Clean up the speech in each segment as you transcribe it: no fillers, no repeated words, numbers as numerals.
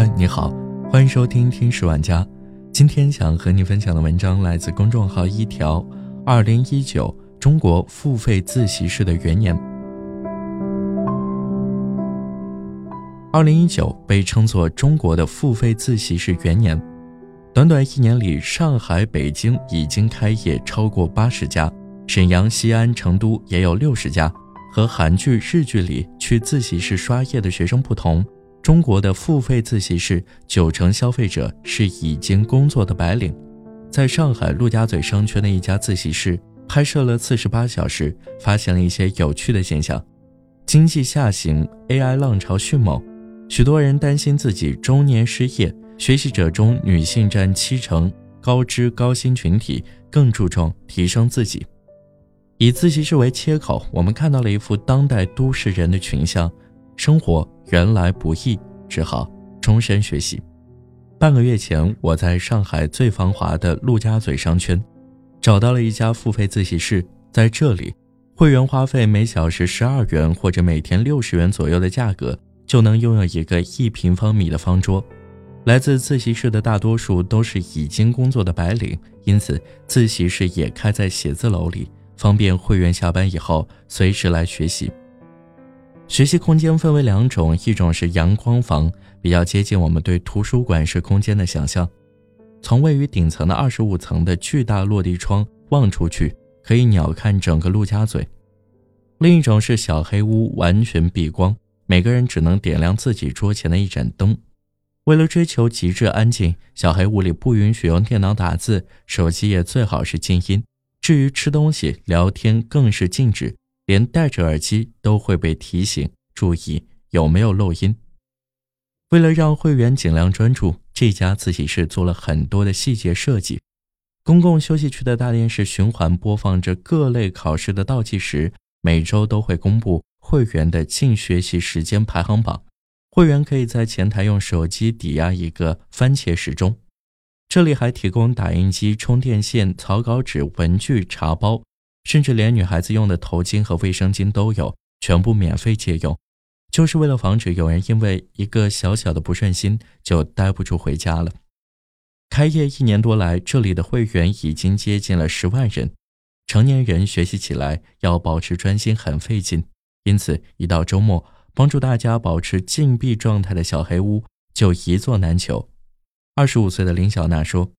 嗨，你好，欢迎收听听史玩家。今天想和你分享的文章来自公众号一条，2019中国付费自习室的元年。2019被称作中国的付费自习室元年，短短一年里，上海、北京已经开业超过80家，沈阳、西安、成都也有60家。和韩剧、日剧里去自习室刷夜的学生不同，中国的付费自习室90%消费者是已经工作的白领。在上海陆家嘴商圈的一家自习室拍摄了48小时，发现了一些有趣的现象。经济下行， AI 浪潮迅猛，许多人担心自己中年失业，学习者中女性占70%，高知高薪群体更注重提升自己。以自习室为切口，我们看到了一幅当代都市人的群像，生活原来不易，只好终身学习。半个月前，我在上海最繁华的陆家嘴商圈，找到了一家付费自习室。在这里，会员花费每小时12元或者每天60元左右的价格，就能拥有一个1平方米的方桌。来自自习室的大多数都是已经工作的白领，因此自习室也开在写字楼里，方便会员下班以后随时来学习。学习空间分为2种，一种是阳光房，比较接近我们对图书馆式空间的想象。从位于顶层的25层的巨大落地窗望出去，可以鸟瞰整个陆家嘴。另一种是小黑屋，完全避光，每个人只能点亮自己桌前的一盏灯。为了追求极致安静，小黑屋里不允许用电脑打字，手机也最好是静音。至于吃东西、聊天更是禁止，连戴着耳机都会被提醒，注意有没有漏音。为了让会员尽量专注，这家自习室做了很多的细节设计。公共休息区的大电视循环播放着各类考试的倒计时，每周都会公布会员的净学习时间排行榜。会员可以在前台用手机抵押一个番茄时钟。这里还提供打印机、充电线、草稿纸、文具、茶包，甚至连女孩子用的头巾和卫生巾都有，全部免费借用，就是为了防止有人因为一个小小的不顺心就待不住回家了。开业1年多来，这里的会员已经接近了10万人。成年人学习起来要保持专心很费劲，因此一到周末，帮助大家保持禁闭状态的小黑屋就一座难求。25岁的林小娜说，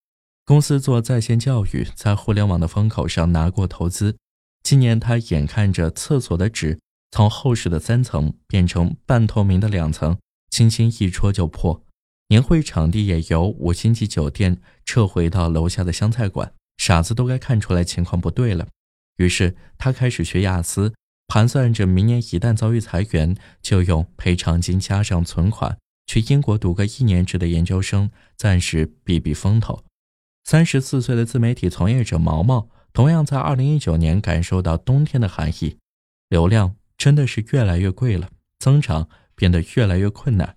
公司做在线教育，在互联网的风口上拿过投资。今年她眼看着厕所的纸从厚实的3层变成半透明的2层，轻轻一戳就破。年会场地也由5星级酒店撤回到楼下的湘菜馆，傻子都该看出来情况不对了。于是她开始学雅思，盘算着明年一旦遭遇裁员，就用赔偿金加上存款，去英国读个1年制的研究生，暂时避避风头。34岁的自媒体从业者毛毛，同样在2019年感受到冬天的寒意，流量真的是越来越贵了，增长变得越来越困难。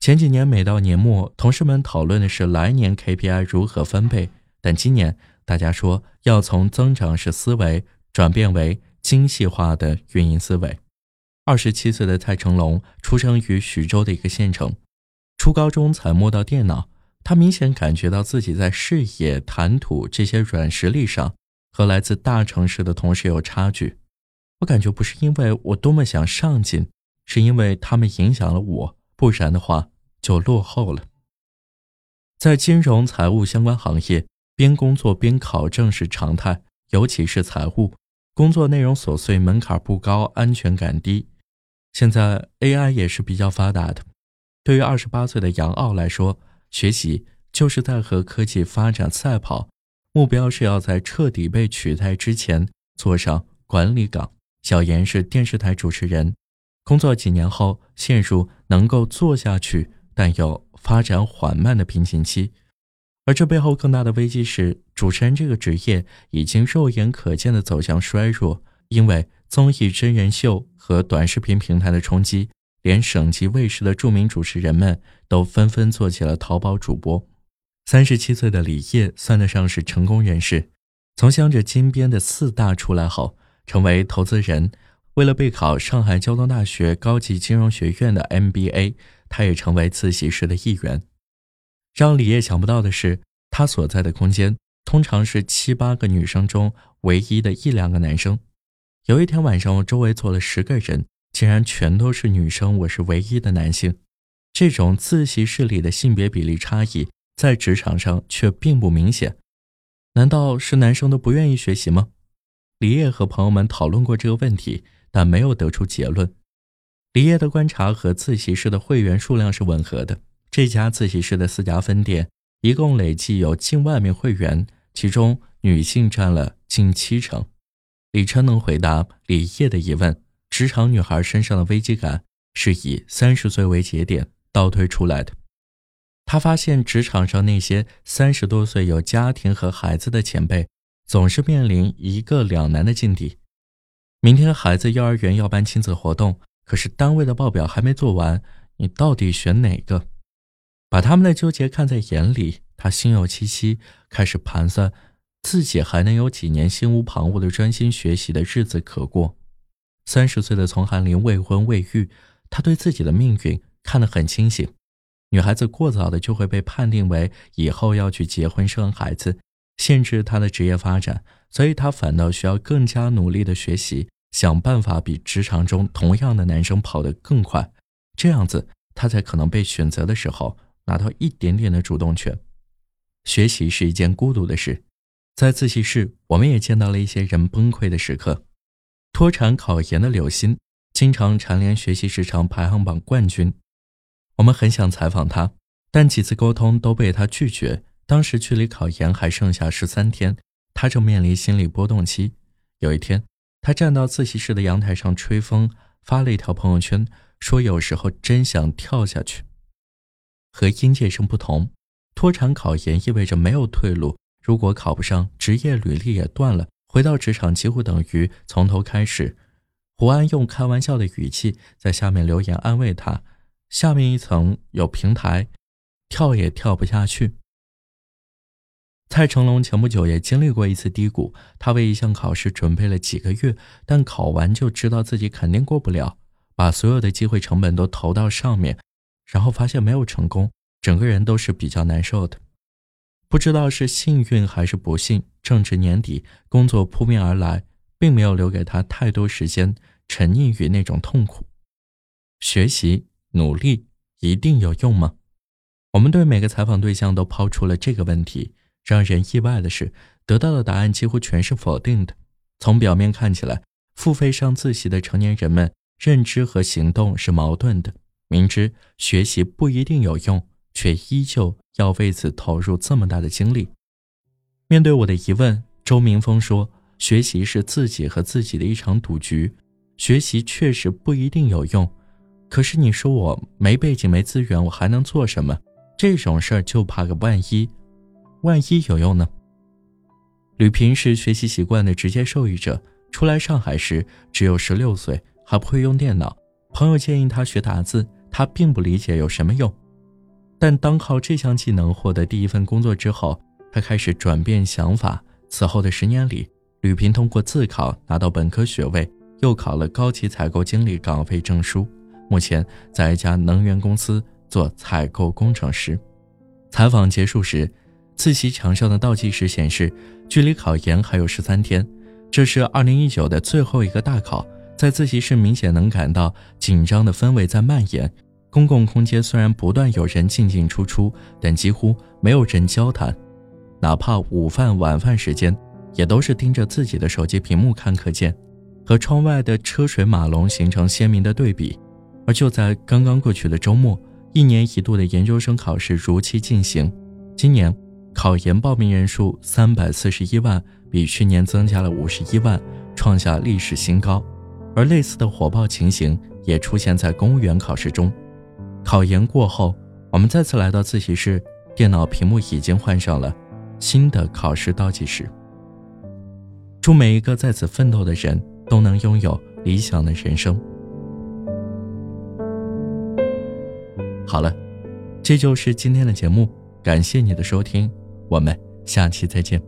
前几年每到年末，同事们讨论的是来年 KPI 如何翻倍，但今年大家说要从增长式思维转变为精细化的运营思维。27岁的蔡成龙出生于徐州的一个县城，初高中才摸到电脑，他明显感觉到自己在视野、谈吐这些软实力上和来自大城市的同事有差距。我感觉不是因为我多么想上进，是因为他们影响了我，不然的话就落后了。在金融财务相关行业，边工作边考证是常态，尤其是财务，工作内容琐碎，门槛不高，安全感低。现在 AI 也是比较发达的，对于28岁的杨傲来说，学习就是在和科技发展赛跑，目标是要在彻底被取代之前坐上管理岗。小严是电视台主持人，工作几年后陷入能够做下去但又发展缓慢的瓶颈期。而这背后更大的危机是，主持人这个职业已经肉眼可见地走向衰弱，因为综艺真人秀和短视频平台的冲击，连省级卫视的著名主持人们都纷纷做起了淘宝主播。37岁的李烨算得上是成功人士，从镶着金边的4大出来后，成为投资人。为了备考上海交通大学高级金融学院的 MBA，他也成为自习室的一员。让李烨想不到的是，他所在的空间通常是7、8个女生中唯一的1、2个男生。有一天晚上，我周围坐了10个人，竟然全都是女生，我是唯一的男性。这种自习室里的性别比例差异在职场上却并不明显。难道是男生都不愿意学习吗？李烨和朋友们讨论过这个问题，但没有得出结论。李烨的观察和自习室的会员数量是吻合的。这家自习室的4家分店一共累计有近万名会员，其中女性占了近70%。李琛能回答李烨的疑问，职场女孩身上的危机感是以30岁为节点倒推出来的。他发现职场上那些30多岁有家庭和孩子的前辈，总是面临一个两难的境地。明天孩子幼儿园要办亲子活动，可是单位的报表还没做完，你到底选哪个？把他们的纠结看在眼里，他心有戚戚，开始盘算自己还能有几年心无旁骛的专心学习的日子可过。30岁的丛寒林未婚未育，他对自己的命运看得很清醒。女孩子过早的就会被判定为以后要去结婚生孩子，限制她的职业发展，所以她反倒需要更加努力的学习，想办法比职场中同样的男生跑得更快，这样子她才可能被选择的时候拿到一点点的主动权。学习是一件孤独的事，在自习室我们也见到了一些人崩溃的时刻。脱产考研的柳鑫经常蝉联学习时长排行榜冠军，我们很想采访他，但几次沟通都被他拒绝。当时距离考研还剩下13天，他正面临心理波动期。有一天，他站到自习室的阳台上吹风，发了一条朋友圈，说有时候真想跳下去。和应届生不同，脱产考研意味着没有退路，如果考不上，职业履历也断了，回到职场几乎等于从头开始。胡安用开玩笑的语气在下面留言安慰他，下面一层有平台，跳也跳不下去。蔡成龙前不久也经历过一次低谷，他为一项考试准备了几个月，但考完就知道自己肯定过不了，把所有的机会成本都投到上面，然后发现没有成功，整个人都是比较难受的。不知道是幸运还是不幸，正值年底，工作扑面而来，并没有留给他太多时间沉溺于那种痛苦。学习努力一定有用吗？我们对每个采访对象都抛出了这个问题，让人意外的是，得到的答案几乎全是否定的。从表面看起来，付费上自习的成年人们认知和行动是矛盾的，明知学习不一定有用，却依旧要为此投入这么大的精力。面对我的疑问，周明峰说，学习是自己和自己的一场赌局，学习确实不一定有用，可是你说我没背景没资源，我还能做什么？这种事儿就怕个万一，万一有用呢？吕平是学习习惯的直接受益者，初来上海时只有16岁，还不会用电脑，朋友建议他学打字，他并不理解有什么用。但当靠这项技能获得第一份工作之后，他开始转变想法。此后的10年里，吕平通过自考拿到本科学位，又考了高级采购经理岗位证书，目前在一家能源公司做采购工程师。采访结束时，自习墙上的倒计时显示，距离考研还有13天，这是2019的最后一个大考。在自习室明显能感到紧张的氛围在蔓延，公共空间虽然不断有人进进出出，但几乎没有人交谈，哪怕午饭晚饭时间，也都是盯着自己的手机屏幕看课件，和窗外的车水马龙形成鲜明的对比。而就在刚刚过去的周末，1年一度的研究生考试如期进行，今年考研报名人数341万，比去年增加了51万，创下历史新高。而类似的火爆情形也出现在公务员考试中。考研过后，我们再次来到自习室，电脑屏幕已经换上了新的考试倒计时。祝每一个在此奋斗的人都能拥有理想的人生。好了，这就是今天的节目，感谢你的收听，我们下期再见。